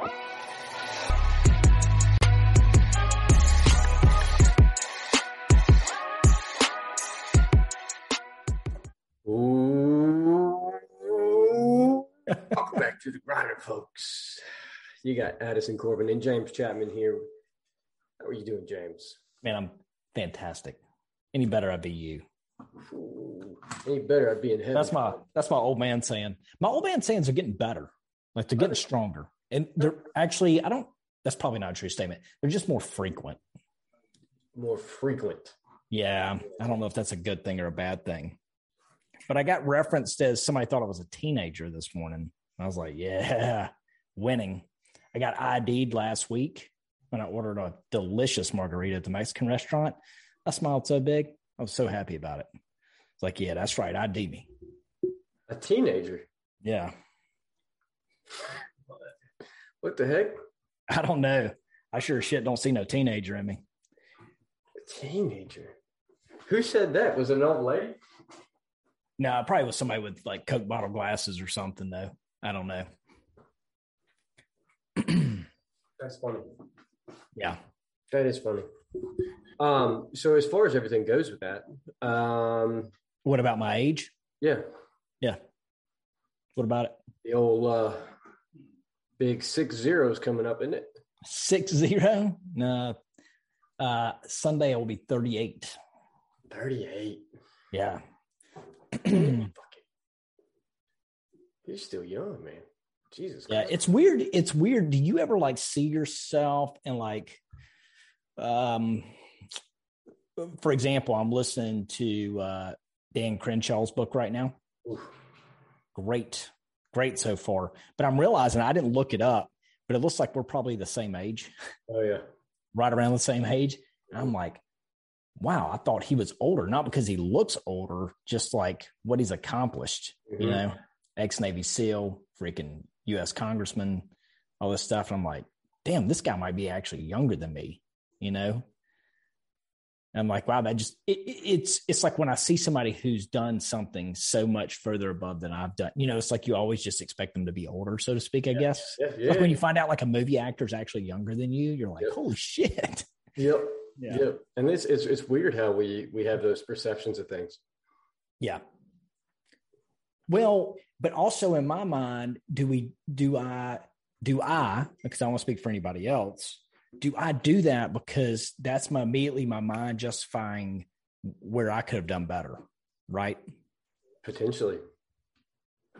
Welcome back to the grinder, folks. You got Addison Corbin and James Chapman here. How are you doing, James? Man, I'm fantastic. Any better, I'd be you. Ooh, any better, I'd be in heaven. That's my old man saying. My old man sayings are getting better. Like, they're getting stronger. And they're actually, that's probably not a true statement. They're just more frequent. More frequent. Yeah. I don't know if that's a good thing or a bad thing. But I got referenced as somebody thought I was a teenager this morning. I was like, yeah, winning. I got ID'd last week when I ordered a delicious margarita at the Mexican restaurant. I smiled so big. I was so happy about it. It's like, yeah, that's right. ID me. A teenager? Yeah. What the heck? I don't know. I sure as shit don't see no teenager in me. A teenager? Who said that? Was it an old lady? No, it probably was somebody with like Coke bottle glasses or something, though. I don't know. That's funny. Yeah. That is funny. So as far as everything goes with that. What about my age? Yeah. Yeah. What about it? The old big 6-0 is coming up, isn't it? 6-0? No. Sunday I will be 38. 38. Yeah. You're still young, man. Jesus Christ. Yeah, it's weird. Do you ever like see yourself and like for example, I'm listening to Dan Crenshaw's book right now. Oof. Great so far. But I'm realizing I didn't look it up, but it looks like we're probably the same age. Oh yeah. Right around the same age. And I'm like, wow, I thought he was older, not because he looks older, just like what he's accomplished, mm-hmm. You know, ex-Navy SEAL, freaking U.S. congressman, all this stuff. And I'm like, damn, this guy might be actually younger than me, you know? And I'm like, wow, that just, it's like when I see somebody who's done something so much further above than I've done, you know, it's like you always just expect them to be older, so to speak, I guess. Yeah, yeah. Like when you find out like a movie actor is actually younger than you, you're like, holy shit. Yep. Yeah. Yeah, and it's weird how we have those perceptions of things. Yeah. Well, but also in my mind, do I, because I don't want to speak for anybody else, do I do that because that's my mind justifying where I could have done better, right? Potentially.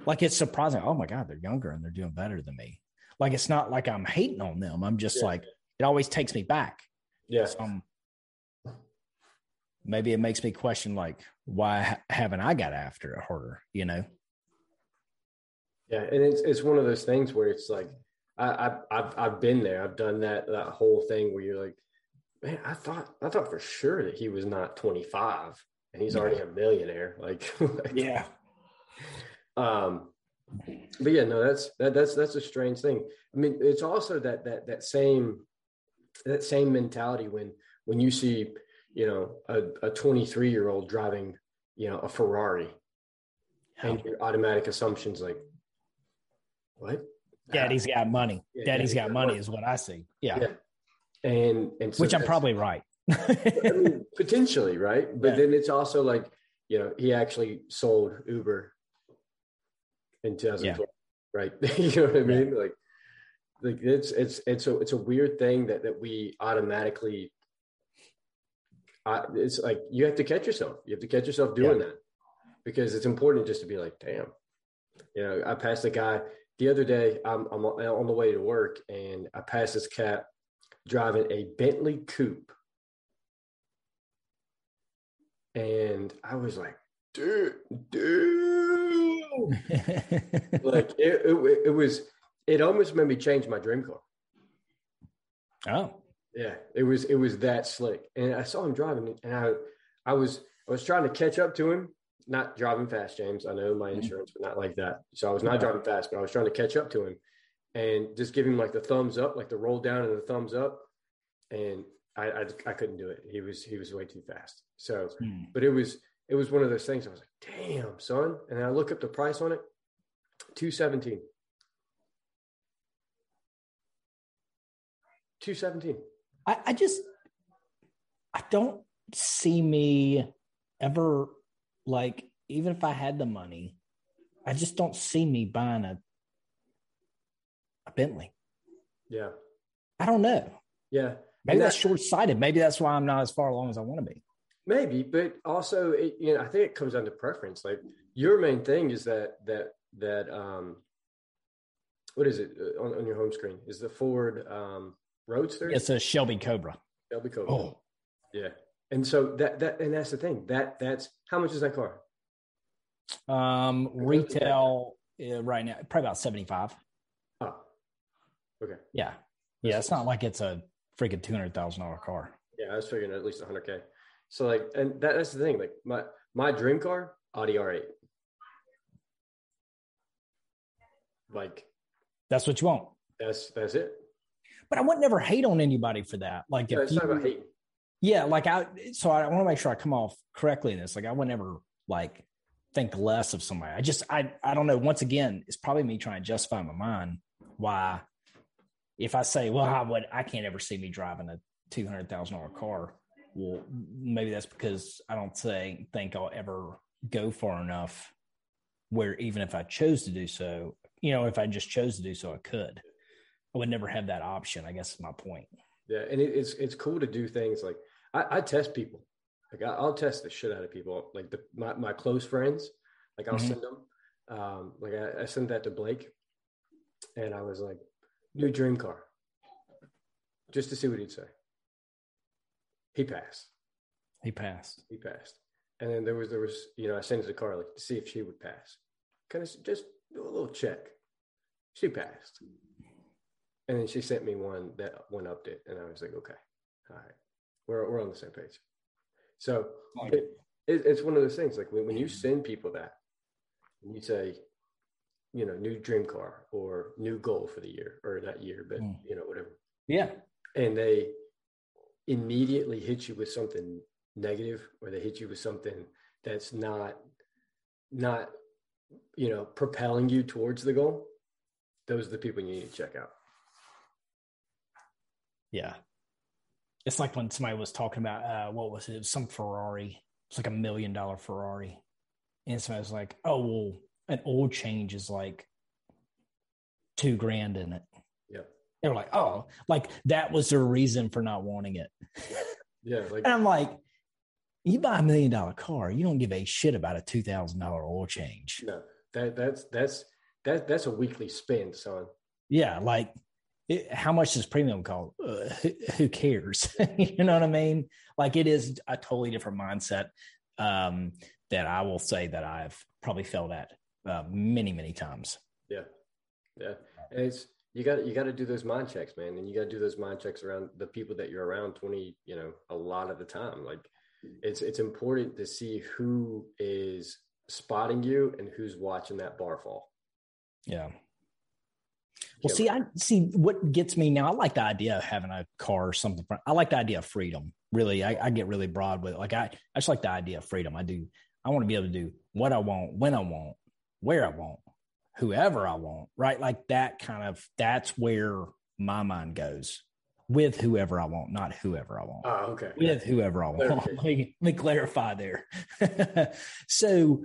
Like it's surprising. Oh my God, they're younger and they're doing better than me. Like it's not like I'm hating on them. I'm just like, it always takes me back. Yes. Yeah. Maybe it makes me question, like, why haven't I got after it harder, you know? Yeah, and it's one of those things where it's like, I've been there. I've done that whole thing where you're like, man, I thought for sure that he was not 25 and he's already a millionaire. Like yeah. But yeah, no, that's a strange thing. I mean, it's also that same mentality when you see, you know, a 23-year-old driving, you know, a Ferrari, and your automatic assumption's like, what? Daddy's got money. Yeah, Daddy's got money is what I see. Yeah. Yeah. And so which I'm probably right. I mean, potentially, right? But then it's also like, you know, he actually sold Uber in 2012, right? You know what I mean? Like it's a weird thing that we automatically. It's like you have to catch yourself. You have to catch yourself doing that because it's important just to be like, damn, you know. I passed a guy the other day. I'm on the way to work and I passed this cat driving a Bentley coupe, and I was like, dude, like it was. It almost made me change my dream car. Oh, yeah, it was that slick. And I saw him driving, and I was trying to catch up to him, not driving fast, James. I know my insurance, but not like that. So I was not driving fast, but I was trying to catch up to him, and just give him like the thumbs up, like the roll down and the thumbs up. And I couldn't do it. He was way too fast. So, but it was one of those things. I was like, damn, son. And then I look up the price on it, $217. 217. I don't see me ever, like, even if I had the money, I just don't see me buying a Bentley. Yeah. I don't know. Yeah. Maybe that's short-sighted. Maybe that's why I'm not as far along as I want to be. Maybe, but also, I think it comes down to preference. Like, your main thing is that what is it on your home screen? Is the Ford Roadster? It's a Shelby Cobra. Shelby Cobra. Oh, yeah. And so that that's the thing. That's how much is that car? Retail right now, probably about 75. Oh, okay. Yeah. Yeah. It's not like it's a freaking $200,000 car. Yeah. I was figuring at least 100K. So like, and that's the thing, like my dream car, Audi R8. Like, that's what you want. That's it. But I would never hate on anybody for that. Like, it's not about hate. Yeah. Like I want to make sure I come off correctly in this. Like, I would never like think less of somebody. I just, I don't know. Once again, it's probably me trying to justify in my mind why, if I say, well, I can't ever see me driving a $200,000 car. Well, maybe that's because I don't think I'll ever go far enough where even if I chose to do so, if I just chose to do so, I could. I would never have that option, I guess is my point. Yeah, and it's cool to do things like I test people. Like I'll test the shit out of people. Like my close friends, like I'll send them. Like I sent that to Blake, and I was like, "New dream car," just to see what he'd say. He passed. And then there was I sent it to Carly to see if she would pass. Kind of just do a little check. She passed. And then she sent me one that one update, and I was like, okay, all right, we're on the same page. So it's one of those things, like when you send people that, and you say, new dream car or new goal for the year, or not year, but whatever. Yeah. And they immediately hit you with something negative, or they hit you with something that's not propelling you towards the goal. Those are the people you need to check out. Yeah. It's like when somebody was talking about, what was it? It was some Ferrari. It's like $1 million Ferrari. And somebody was like, oh, well, an oil change is like $2,000 in it. Yeah. They were like, oh, like that was their reason for not wanting it. Yeah. Like, and I'm like, you buy $1 million car, you don't give a shit about a $2,000 oil change. No, that's a weekly spend, son. Yeah. Like, how much does premium cost? Who cares? You know what I mean? Like, it is a totally different mindset that I will say that I've probably failed at many, many times. Yeah. Yeah. And it's, you got to do those mind checks, man. And you got to do those mind checks around the people that you're around a lot of the time. Like, it's important to see who is spotting you and who's watching that bar fall. Yeah. Well, see what gets me now. I like the idea of having a car or something. I like the idea of freedom. Really, I get really broad with it. Like I just like the idea of freedom. I want to be able to do what I want, when I want, where I want, whoever I want, right? Like that's where my mind goes, with whoever I want, not whoever I want. Oh, okay. With whoever I want. Let me clarify there. So,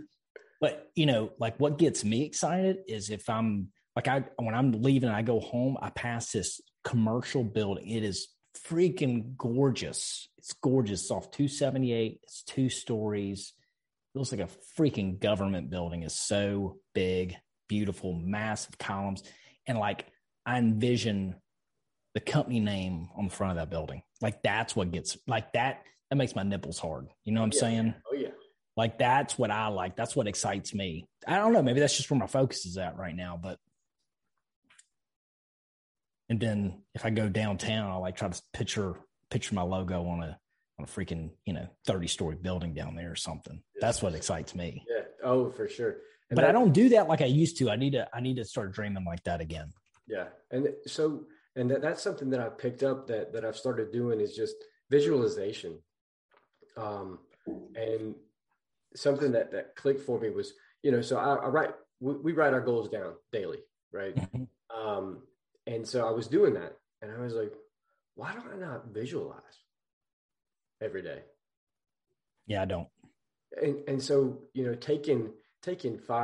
but like what gets me excited is if I'm, like when I'm leaving and I go home, I pass this commercial building. It is freaking gorgeous. It's gorgeous. It's off 278. It's 2 stories. It looks like a freaking government building. It's so big, beautiful, massive columns. And like, I envision the company name on the front of that building. Like, that's what gets, like that makes my nipples hard. You know what I'm saying? Oh yeah. Like, that's what I like. That's what excites me. I don't know. Maybe that's just where my focus is at right now, but. And then if I go downtown, I'll like try to picture my logo on a freaking, 30-story building down there or something. Yeah. That's what excites me. Yeah. Oh, for sure. And but I don't do that like I used to. I need to start dreaming like that again. Yeah. And so, and that's something that I picked up that I've started doing is just visualization. And something that clicked for me was, so we write our goals down daily. Right. And so I was doing that, and I was like, why do I not visualize every day? Yeah, I don't. And so, you know, taking 5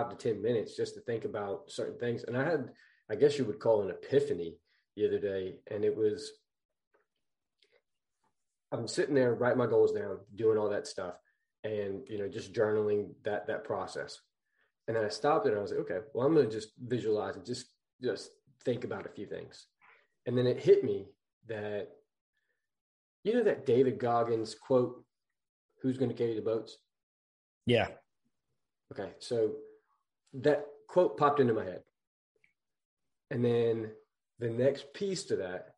to 10 minutes just to think about certain things. And I had, I guess you would call an epiphany the other day. And it was, I'm sitting there, writing my goals down, doing all that stuff. And, you know, just journaling that process. And then I stopped and I was like, okay, well, I'm going to just visualize and just think about a few things. And then it hit me that, you know, that David Goggins quote, "Who's going to carry the boats?" Yeah. Okay. So that quote popped into my head. And then the next piece to that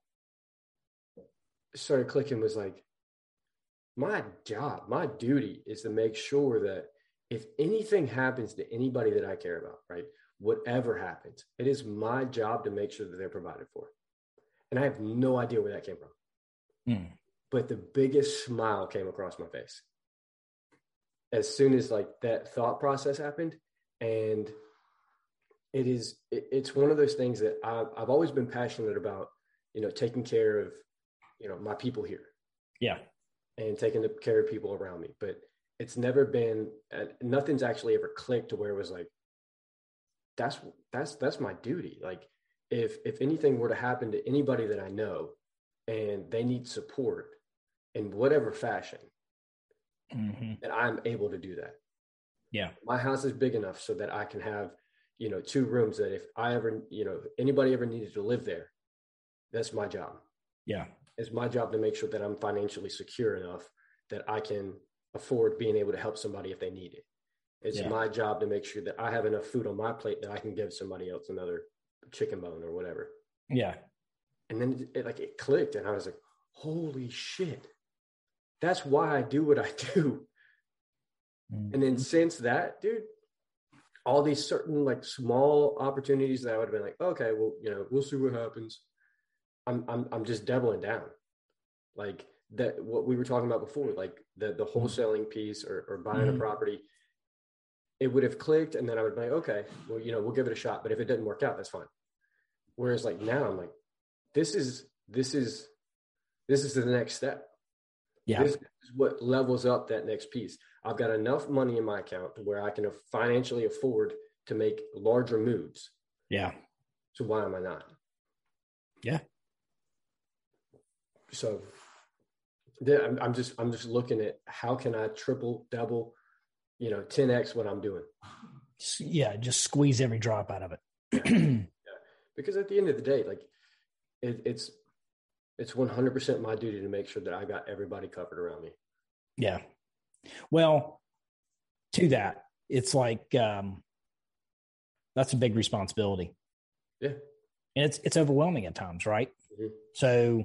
started clicking, was like, my job, my duty is to make sure that if anything happens to anybody that I care about, right, whatever happens, it is my job to make sure that they're provided for. And I have no idea where that came from. Mm. But the biggest smile came across my face as soon as like that thought process happened. And it's one of those things that I've always been passionate about, you know, taking care of, you know, my people here. Yeah. And taking care of people around me. But it's never been, nothing's actually ever clicked to where it was like, that's my duty. Like if anything were to happen to anybody that I know and they need support in whatever fashion, mm-hmm. that I'm able to do that. Yeah. My house is big enough so that I can have, you know, 2 rooms that if I ever, you know, anybody ever needed to live there, that's my job. Yeah. It's my job to make sure that I'm financially secure enough that I can afford being able to help somebody if they need it. It's yeah. my job to make sure that I have enough food on my plate that I can give somebody else another chicken bone or whatever. Yeah. And then it clicked and I was like, holy shit, that's why I do what I do. Mm-hmm. And then since that, dude, all these certain like small opportunities that I would have been like, okay, well, you know, we'll see what happens. I'm just doubling down. Like that, what we were talking about before, like the wholesaling piece or buying mm-hmm. a property, it would have clicked. And then I would be like, okay, well, you know, we'll give it a shot, but if it doesn't work out, that's fine. Whereas like now I'm like, this is the next step. Yeah. This is what levels up that next piece. I've got enough money in my account to where I can financially afford to make larger moves. Yeah. So why am I not? Yeah. So I'm just looking at how can I triple, double, you know, 10x what I'm doing. Yeah. Just squeeze every drop out of it. Yeah. Because at the end of the day, like it's 100% my duty to make sure that I got everybody covered around me. Yeah. Well, to that, it's like, that's a big responsibility. Yeah. And it's overwhelming at times. Right. Mm-hmm. So,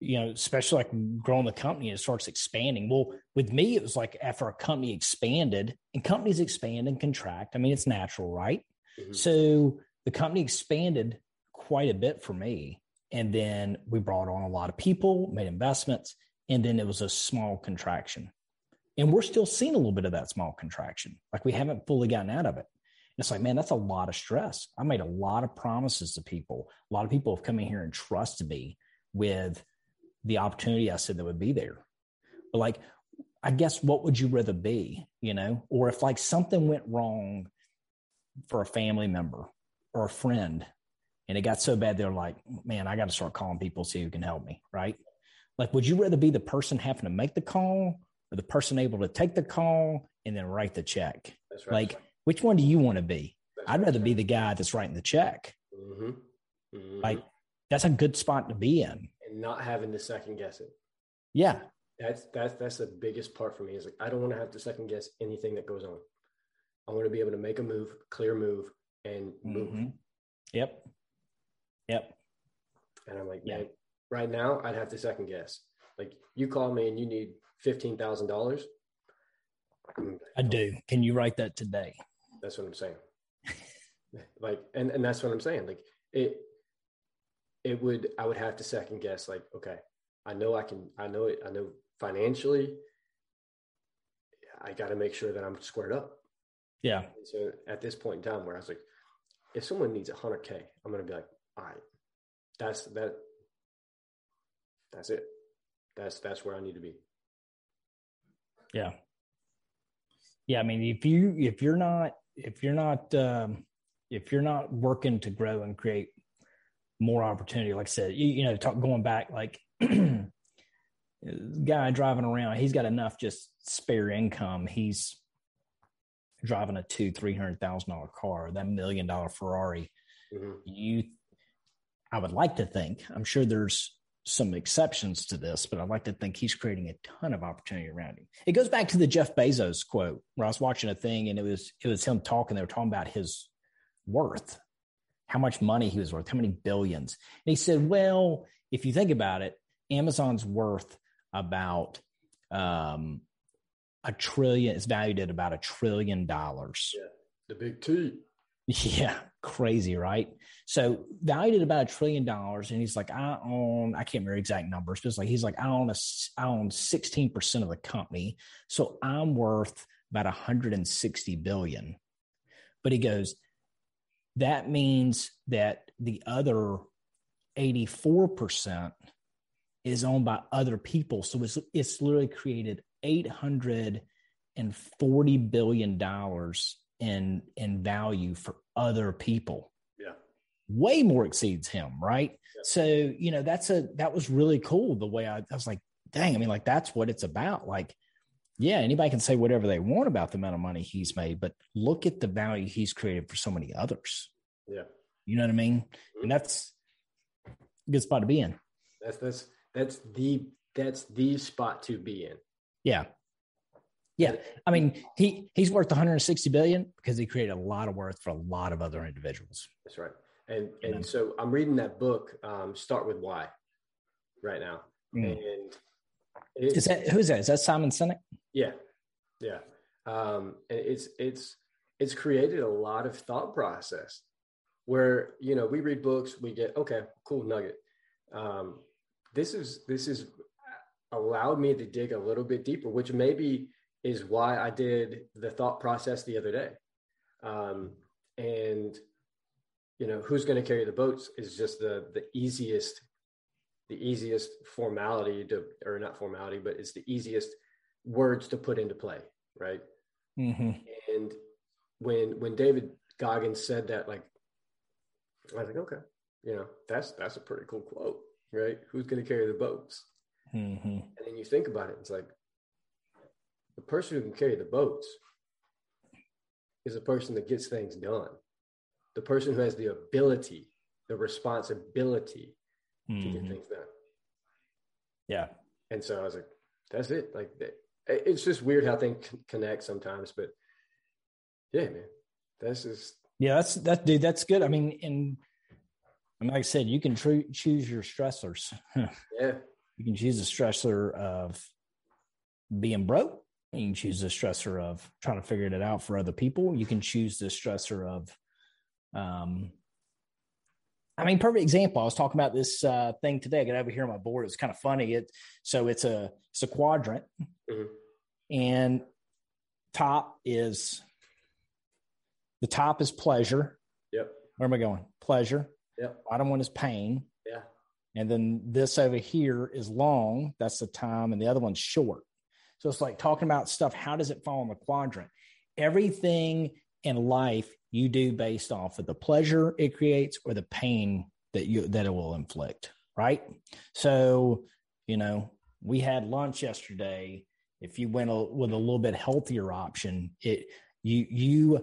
you know, especially like growing the company, it starts expanding. Well, with me, it was like after a company expanded, and companies expand and contract. I mean, it's natural, right? Mm-hmm. So the company expanded quite a bit for me. And then we brought on a lot of people, made investments, and then it was a small contraction. And we're still seeing a little bit of that small contraction. Like we haven't fully gotten out of it. And it's like, man, that's a lot of stress. I made a lot of promises to people. A lot of people have come in here and trusted me with the opportunity I said that would be there. But like, I guess, what would you rather be, you know? Or if like something went wrong for a family member or a friend and it got so bad, they're like, man, I got to start calling people, see who can help me. Right. Like, would you rather be the person having to make the call or the person able to take the call and then write the check? That's right. Like, which one do you want to be? That's I'd rather be the guy that's writing the check. Mm-hmm. Mm-hmm. Like, that's a good spot to be in. And not having to second guess it. Yeah. That's the biggest part for me is like, I don't want to have to second guess anything that goes on. I want to be able to make a move, clear move, and move. Mm-hmm. Yep. And I'm like, man, right now I'd have to second guess. Like you call me and you need $15,000. I do. Can you write that today? That's what I'm saying. Like, and that's what I'm saying. Like I would have to second guess, like, okay, I know financially, I got to make sure that I'm squared up. Yeah. And so at this point in time where I was like, if someone needs $100K, I'm going to be like, all right, that's that. That's it. That's where I need to be. Yeah. Yeah. I mean, if you're not working to grow and create more opportunity, like I said, going back, like guy driving around, he's got enough just spare income. He's driving a $200,000-$300,000 car, that $1 million Ferrari. Mm-hmm. I would like to think, I'm sure there's some exceptions to this, but I'd like to think he's creating a ton of opportunity around him. It goes back to the Jeff Bezos quote where I was watching a thing and it was him talking. They were talking about his worth, how much money he was worth, how many billions. And he said, well, if you think about it, Amazon's worth about it's valued at about $1 trillion. Yeah, the big T. Yeah, crazy, right? So valued at about $1 trillion, and he's like, I can't remember exact numbers, but it's like, he's like, I own 16% of the company, so I'm worth about 160 billion. But he goes, that means that the other 84% is owned by other people, so it's literally created $840 billion in value for other people. Yeah. Way more exceeds him, right? Yeah. So, that was really cool the way I was like, dang, I mean, like, that's what it's about. Like, yeah, anybody can say whatever they want about the amount of money he's made, but look at the value he's created for so many others. Yeah. You know what I mean? Mm-hmm. And that's a good spot to be in. That's the spot to be in. Yeah. Yeah. I mean, he's worth 160 billion because he created a lot of worth for a lot of other individuals. That's right. And so I'm reading that book, Start With Why, right now. Mm. And who's that? Is that Simon Sinek? Yeah. Yeah. And it's created a lot of thought process where, we read books, we get, okay, cool nugget. This is allowed me to dig a little bit deeper, which maybe is why I did the thought process the other day. Who's going to carry the boats is just the easiest formality to, or not formality, but it's the easiest words to put into play. Right. Mm-hmm. And when David Goggins said that, like, I was like, okay, that's a pretty cool quote, right? Who's going to carry the boats? Mm-hmm. And then you think about it, it's like, the person who can carry the boats is a person that gets things done. The person who has the ability, the responsibility to get things done. Yeah. And so I was like, that's it. Like, it's just weird how things connect sometimes, but yeah, man, that's just. Yeah. That's good. I mean, and like I said, you can choose your stressors. Yeah. You can choose a stressor of being broke. You can choose the stressor of trying to figure it out for other people. You can choose the stressor of, perfect example. I was talking about this thing today. I got over here on my board. It's kind of funny. It's a quadrant, mm-hmm. and the top is pleasure. Yep. Where am I going? Pleasure. Yep. Bottom one is pain. Yeah. And then this over here is long. That's the time, and the other one's short. So it's like talking about stuff. How does it fall in the quadrant? Everything in life you do based off of the pleasure it creates or the pain that it will inflict, right? So, we had lunch yesterday. If you went with a little bit healthier option, you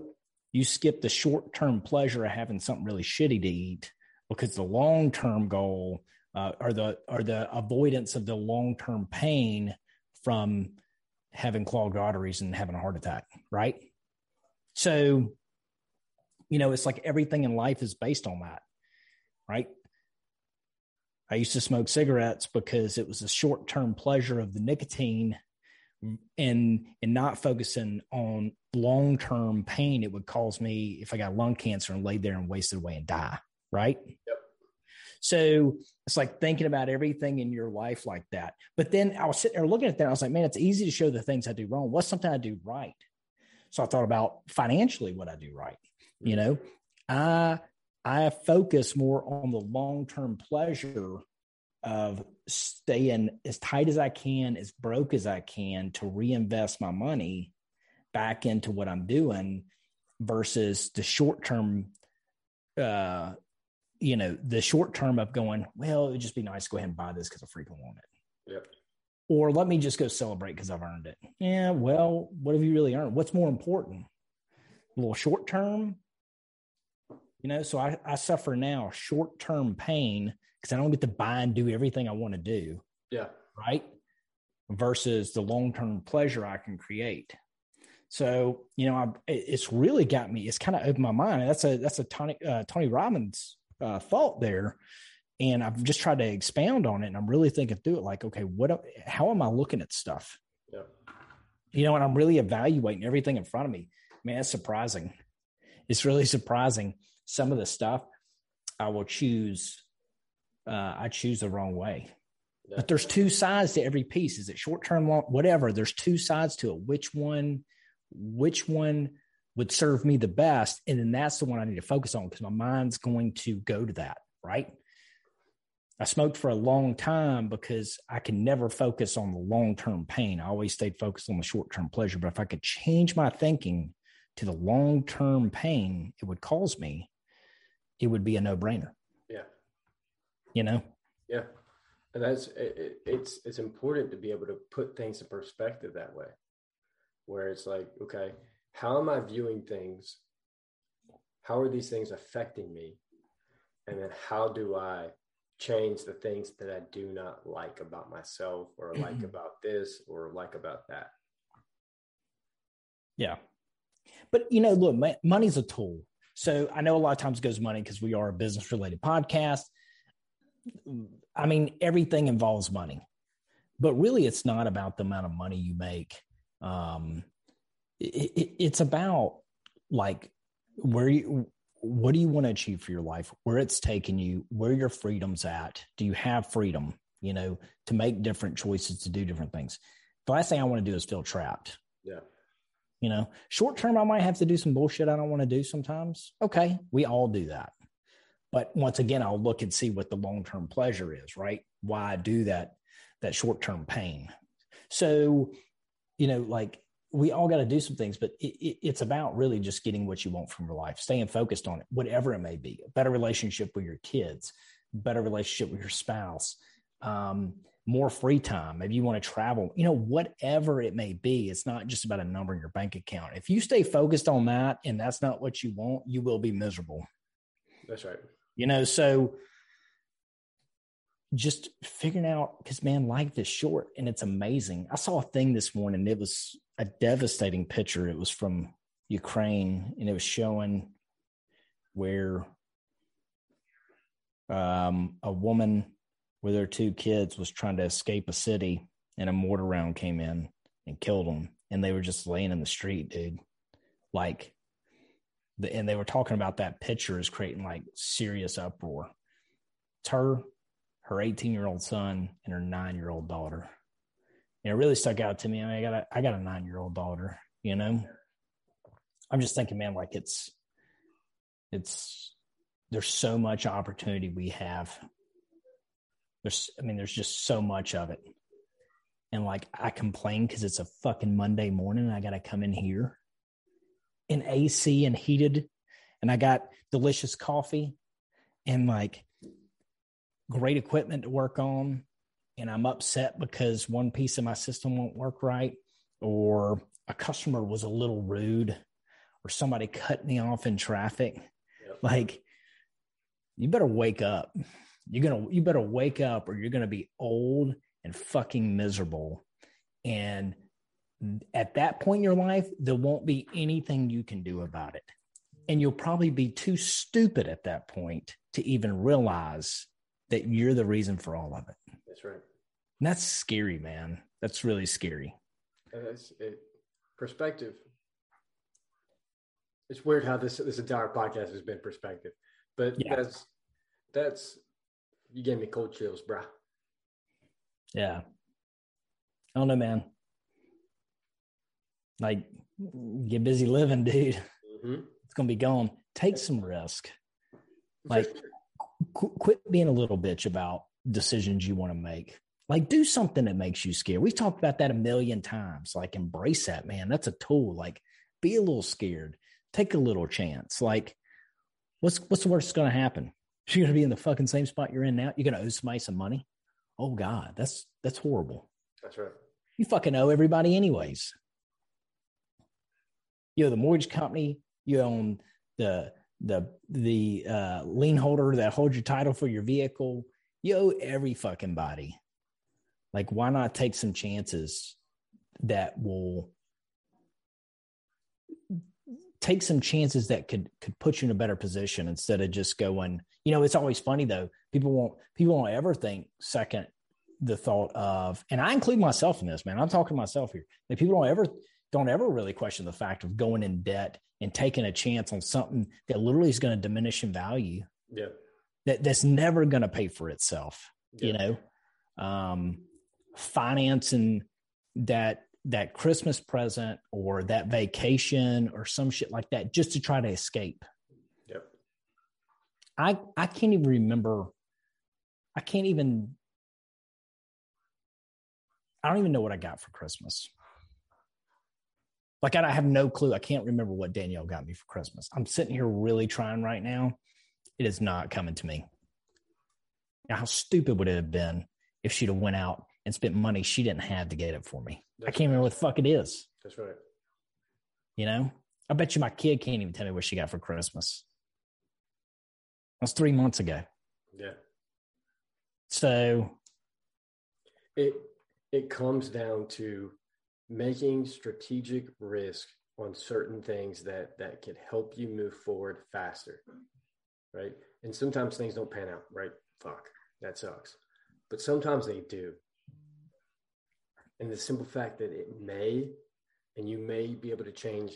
skip the short-term pleasure of having something really shitty to eat because the long-term goal or the avoidance of the long-term pain from having clogged arteries and having a heart attack, right? So, it's like everything in life is based on that, right? I used to smoke cigarettes because it was a short-term pleasure of the nicotine and not focusing on long-term pain it would cause me if I got lung cancer and laid there and wasted away and die, right? Yep. So it's like thinking about everything in your life like that. But then I was sitting there looking at that. And I was like, man, it's easy to show the things I do wrong. What's something I do right? So I thought about financially what I do right. Mm-hmm. I focus more on the long-term pleasure of staying as tight as I can, as broke as I can, to reinvest my money back into what I'm doing versus the short-term, the short-term of going, well, it would just be nice to go ahead and buy this because I freaking want it. Yep. Or let me just go celebrate because I've earned it. Yeah, well, what have you really earned? What's more important? A little short-term? So I suffer now short-term pain because I don't get to buy and do everything I want to do. Yeah. Right? Versus the long-term pleasure I can create. So, it's really got me, it's kind of opened my mind. And that's a Tony Robbins thought there. And I've just tried to expound on it. And I'm really thinking through it like, okay, how am I looking at stuff? Yeah. And I'm really evaluating everything in front of me. Man, that's surprising. It's really surprising. Some of the stuff I will choose, I choose the wrong way. Yeah. But there's two sides to every piece. Is it short-term, long, whatever? There's two sides to it. Which one would serve me the best? And then that's the one I need to focus on because my mind's going to go to that, right? I smoked for a long time because I can never focus on the long-term pain. I always stayed focused on the short-term pleasure. But if I could change my thinking to the long-term pain it would cause me, it would be a no-brainer. Yeah. Yeah. And that's, it's important to be able to put things in perspective that way, where it's like, okay, how am I viewing things? How are these things affecting me? And then how do I change the things that I do not like about myself or like about this or like about that? Yeah. But, look, money's a tool. So I know a lot of times it goes money because we are a business-related podcast. I mean, everything involves money. But really, it's not about the amount of money you make. It's about, like, what do you want to achieve for your life, where it's taking you, where your freedom's at. Do you have freedom, to make different choices, to do different things? The last thing I want to do is feel trapped. Yeah. Short term, I might have to do some bullshit I don't want to do sometimes. Okay. We all do that. But once again, I'll look and see what the long-term pleasure is, right? Why I do that short-term pain. So, we all got to do some things, but it's about really just getting what you want from your life, staying focused on it, whatever it may be, a better relationship with your kids, better relationship with your spouse, more free time. Maybe you want to travel, whatever it may be. It's not just about a number in your bank account. If you stay focused on that and that's not what you want, you will be miserable. That's right. So just figuring out, because man, life is short and it's amazing. I saw a thing this morning. It was a devastating picture. It was from Ukraine and it was showing where a woman with her two kids was trying to escape a city and a mortar round came in and killed them. And they were just laying in the street, dude. And they were talking about that picture is creating serious uproar. It's her 18-year-old son and her 9-year-old daughter. And it really stuck out to me. I mean, I got a 9-year-old daughter, I'm just thinking, man, there's so much opportunity we have. There's just so much of it. And I complain because it's a fucking Monday morning and I got to come in here in AC and heated and I got delicious coffee and great equipment to work on. And I'm upset because one piece of my system won't work right, or a customer was a little rude, or somebody cut me off in traffic. Yep. You better wake up. You better wake up or you're going to be old and fucking miserable. And at that point in your life, there won't be anything you can do about it. And you'll probably be too stupid at that point to even realize that you're the reason for all of it. That's right. And that's scary, man. That's really scary. That's it. Perspective. It's weird how this entire podcast has been perspective, but yeah. That's you gave me cold chills, bro. Yeah. I don't know, man. Get busy living, dude. Mm-hmm. It's going to be gone. Take some risk. Quit being a little bitch about decisions you want to make. Like, do something that makes you scared. We've talked about that a million times. Like, embrace that, man. That's a tool. Like, be a little scared. Take a little chance. Like, what's the worst that's going to happen? You're going to be in the fucking same spot you're in now. You're going to owe somebody some money. Oh, God, that's horrible. That's right. You fucking owe everybody anyways. You owe the mortgage company. You own the lien holder that holds your title for your vehicle. You owe every fucking body. Like, why not take some chances that will take some chances that could put you in a better position instead of just going, you know, it's always funny though. People won't ever think second the thought of, and I include myself in this, man, I'm talking to myself here. Like, people don't ever really question the fact of going in debt and taking a chance on something that literally is going to diminish in value. Yeah. That's never going to pay for itself. Yeah. You know, financing that Christmas present or that vacation or some shit like that, just to try to escape. Yep. I can't even remember. I don't even know what I got for Christmas. Like, I have no clue. I can't remember what Danielle got me for Christmas. I'm sitting here really trying right now. It is not coming to me. Now, how stupid would it have been if she'd have went out and spent money she didn't have to get it for me? That's I can't remember what the fuck it is. That's right. You know? I bet you my kid can't even tell me what she got for Christmas. That was 3 months ago. Yeah. So it comes down to making strategic risk on certain things that can help you move forward faster, right? And sometimes things don't pan out, right? Fuck, that sucks. But sometimes they do. And the simple fact that it may, and you may be able to change,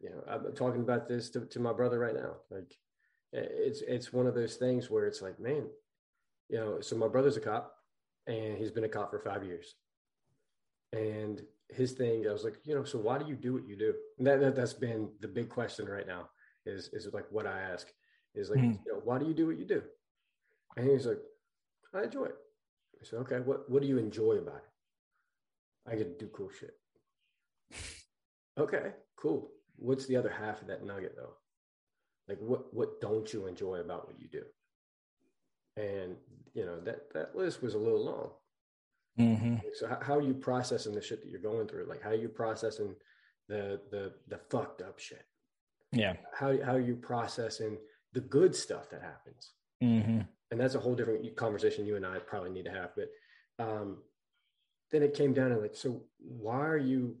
you know, I'm talking about this to my brother right now. Like, it's one of those things where it's like, man, you know, so my brother's a cop and he's been a cop for 5 years. And his thing, I was like, you know, so why do you do what you do? And that's been the big question right now is like what I ask is like, you know, why do you do what you do? And he's like, I enjoy it. I said, okay, what do you enjoy about it? I get to do cool shit. Okay, cool. What's the other half of that nugget though? Like what don't you enjoy about what you do? And you know, that list was a little long. Mm-hmm. So how are you processing the shit that you're going through? Like, how are you processing the fucked up shit? Yeah. How are you processing the good stuff that happens? Mm-hmm. And that's a whole different conversation you and I probably need to have. But then it came down to like, so why are you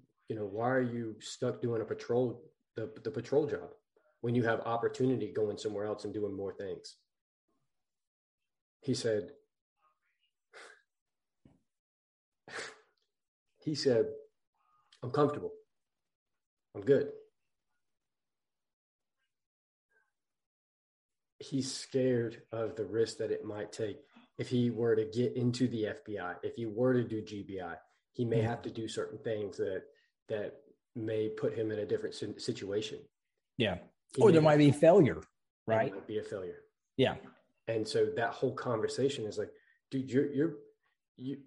stuck doing a patrol, the patrol job when you have opportunity going somewhere else and doing more things? He said, I'm comfortable. I'm good. He's scared of the risk that it might take. If he were to get into the FBI, if he were to do GBI, he may have to do certain things that may put him in a different situation. Yeah. Or there might be failure, right? There might be a failure. Yeah. And so that whole conversation is like, dude, you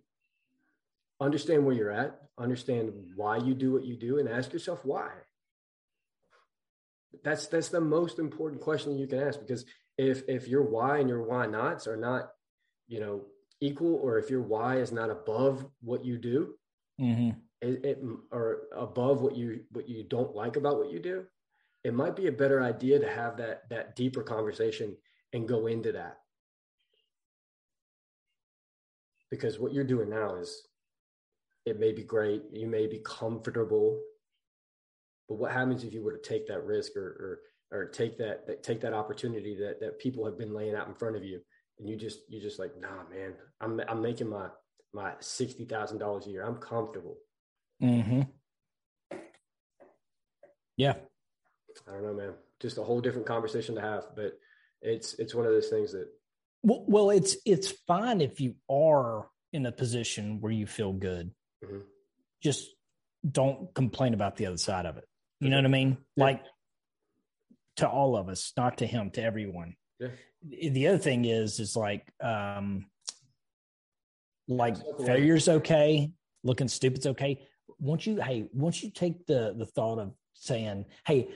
understand where you're at, understand why you do what you do, and ask yourself why. That's the most important question you can ask, because if your why and your why nots are not, you know, equal, or if your why is not above what you do, mm-hmm. Or above what you don't like about what you do, it might be a better idea to have that deeper conversation and go into that. Because what you're doing now is, it may be great. You may be comfortable, but what happens if you were to take that risk or take that opportunity that people have been laying out in front of you, and you just like, nah, man, I'm making my $60,000 a year. I'm comfortable. Mm-hmm. Yeah. I don't know, man. Just a whole different conversation to have, but it's one of those things that. Well, it's fine if you are in a position where you feel good. Mm-hmm. Just don't complain about the other side of it. You know what I mean? Yeah. Like, to all of us, not to him, to everyone. Yeah. The other thing is like, Like failure's okay. Looking stupid's okay. Once you take the thought of saying, hey,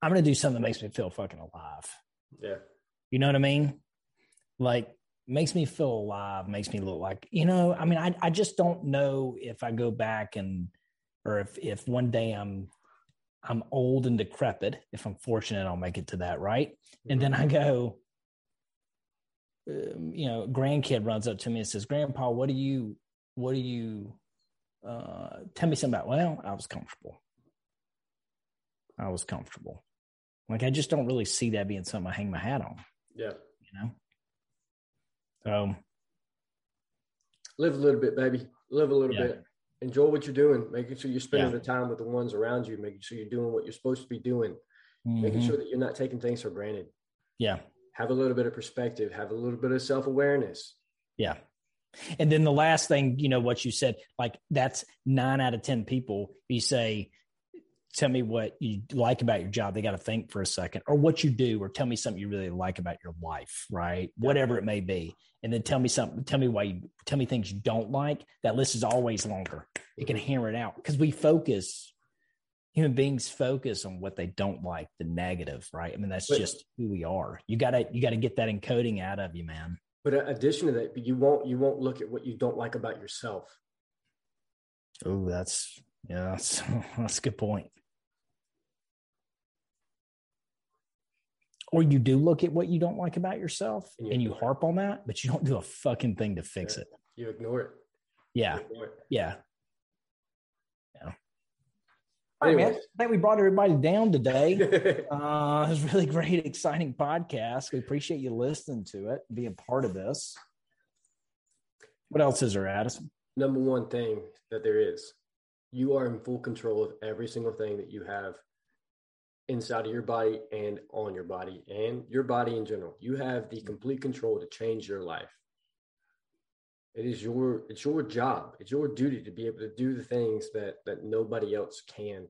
I'm going to do something that makes me feel fucking alive. Yeah. You know what I mean? Like, makes me feel alive, makes me look like, you know, I mean, I just don't know if I go back and, or if one day I'm old and decrepit, if I'm fortunate, I'll make it to that. Right. Mm-hmm. And then I go, you know, grandkid runs up to me and says, Grandpa, what do you tell me something about, well, I was comfortable. Like, I just don't really see that being something I hang my hat on. Yeah. You know? So. Live a little bit, baby. Live a little bit. Enjoy what you're doing, making sure you're spending the time with the ones around you, making sure you're doing what you're supposed to be doing, making sure that you're not taking things for granted. Yeah. Have a little bit of perspective, have a little bit of self-awareness. Yeah. And then the last thing, you know, what you said, like, that's 9 out of 10 people. You say, tell me what you like about your job. They got to think for a second, or what you do, or tell me something you really like about your life, right? Whatever it may be. And then tell me things you don't like. That list is always longer. You can hammer it out because human beings focus on what they don't like, the negative, right? I mean, that's just who we are. You gotta get that encoding out of you, man. But in addition to that, you won't look at what you don't like about yourself. Oh, that's a good point. Or you do look at what you don't like about yourself and you harp on that, but you don't do a fucking thing to fix it. You ignore it. Yeah. Yeah. All right, man. I think we brought everybody down today. It was a really great, exciting podcast. We appreciate you listening to it, being part of this. What else is there, Addison? Number one thing that there is, you are in full control of every single thing that you have inside of your body and on your body and your body in general. You have the complete control to change your life. It's your job. It's your duty to be able to do the things that nobody else can.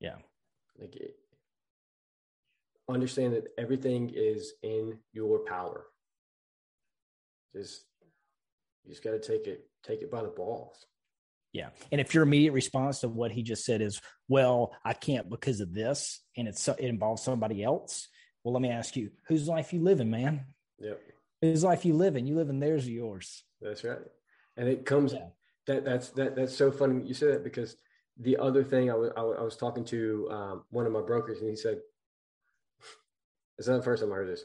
Yeah. Like, understand that everything is in your power. You just got to take it by the balls. Yeah. And if your immediate response to what he just said is, well, I can't because of this, and it involves somebody else. Well, let me ask you, whose life you living, man? Yep. Whose life you living? You living theirs or yours? That's right. And it comes, that's so funny you said that, because the other thing, I was talking to one of my brokers, and he said, it's not the first time I heard this.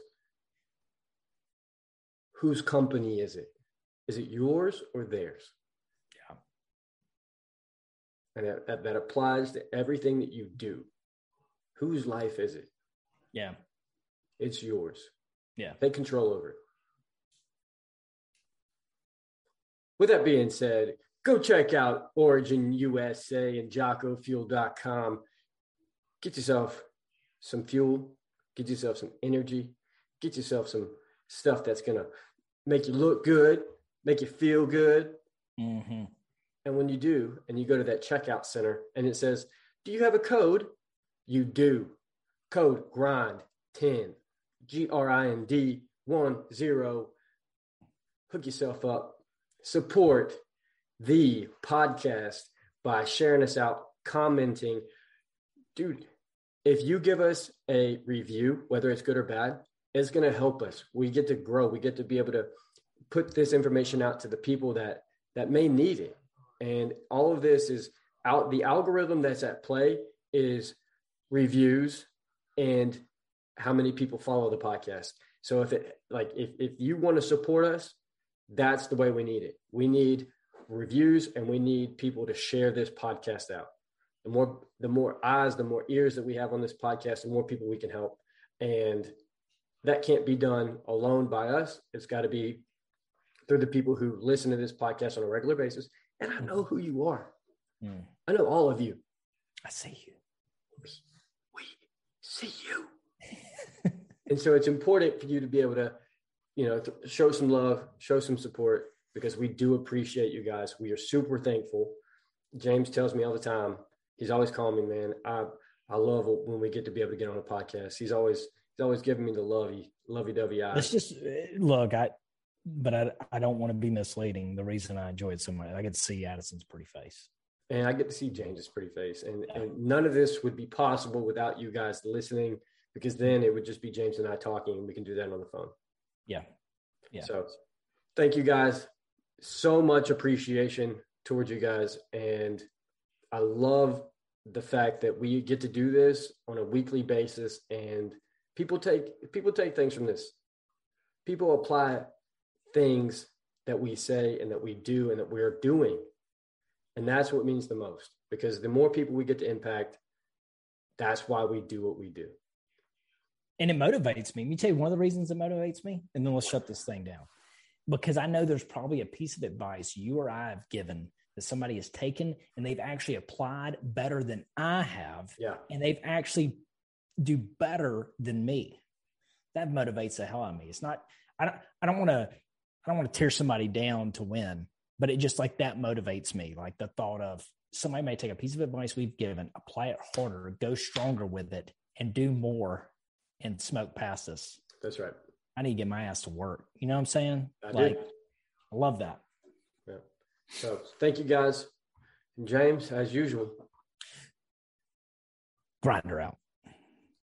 Whose company is it? Is it yours or theirs? And that applies to everything that you do. Whose life is it? Yeah. It's yours. Yeah. Take control over it. With that being said, go check out Origin USA and JockoFuel.com. Get yourself some fuel. Get yourself some energy. Get yourself some stuff that's going to make you look good, make you feel good. Mm-hmm. And when you do, and you go to that checkout center, and it says, do you have a code? You do. Code GRIND10, GRIND10. Hook yourself up. Support the podcast by sharing us out, commenting. Dude, if you give us a review, whether it's good or bad, it's going to help us. We get to grow. We get to be able to put this information out to the people that may need it. And all of this is out. The algorithm that's at play is reviews and how many people follow the podcast. So if you want to support us, that's the way we need it. We need reviews, and we need people to share this podcast out. The more eyes, the more ears that we have on this podcast, the more people we can help. And that can't be done alone by us. It's got to be through the people who listen to this podcast on a regular basis. And I know who you are. Mm. I know all of you. I see you. We see you. And so it's important for you to be able to, you know, show some love, show some support, because we do appreciate you guys. We are super thankful. James tells me all the time. He's always calling me, man. I love it when we get to be able to get on a podcast. He's always giving me the lovey dovey eyes. Let's just look. but I don't want to be misleading. The reason I enjoy it so much, I get to see Addison's pretty face. And I get to see James's pretty face. And none of this would be possible without you guys listening, because then it would just be James and I talking, and we can do that on the phone. Yeah. Yeah. So thank you guys. So much appreciation towards you guys. And I love the fact that we get to do this on a weekly basis, and people take things from this. People apply things that we say and that we do and that we're doing. And that's what means the most, because the more people we get to impact, that's why we do what we do. And it motivates me. Let me tell you one of the reasons it motivates me, and then we'll shut this thing down. Because I know there's probably a piece of advice you or I have given that somebody has taken and they've actually applied better than I have. Yeah. And they've actually do better than me. That motivates the hell out of me. It's not, I don't want to tear somebody down to win. But it just like that motivates me, like the thought of somebody may take a piece of advice we've given, apply it harder, go stronger with it, and do more and smoke past us. That's right. I need to get my ass to work. You know what I'm saying? I love that. Yeah. So thank you guys. And James, as usual. Grinder out.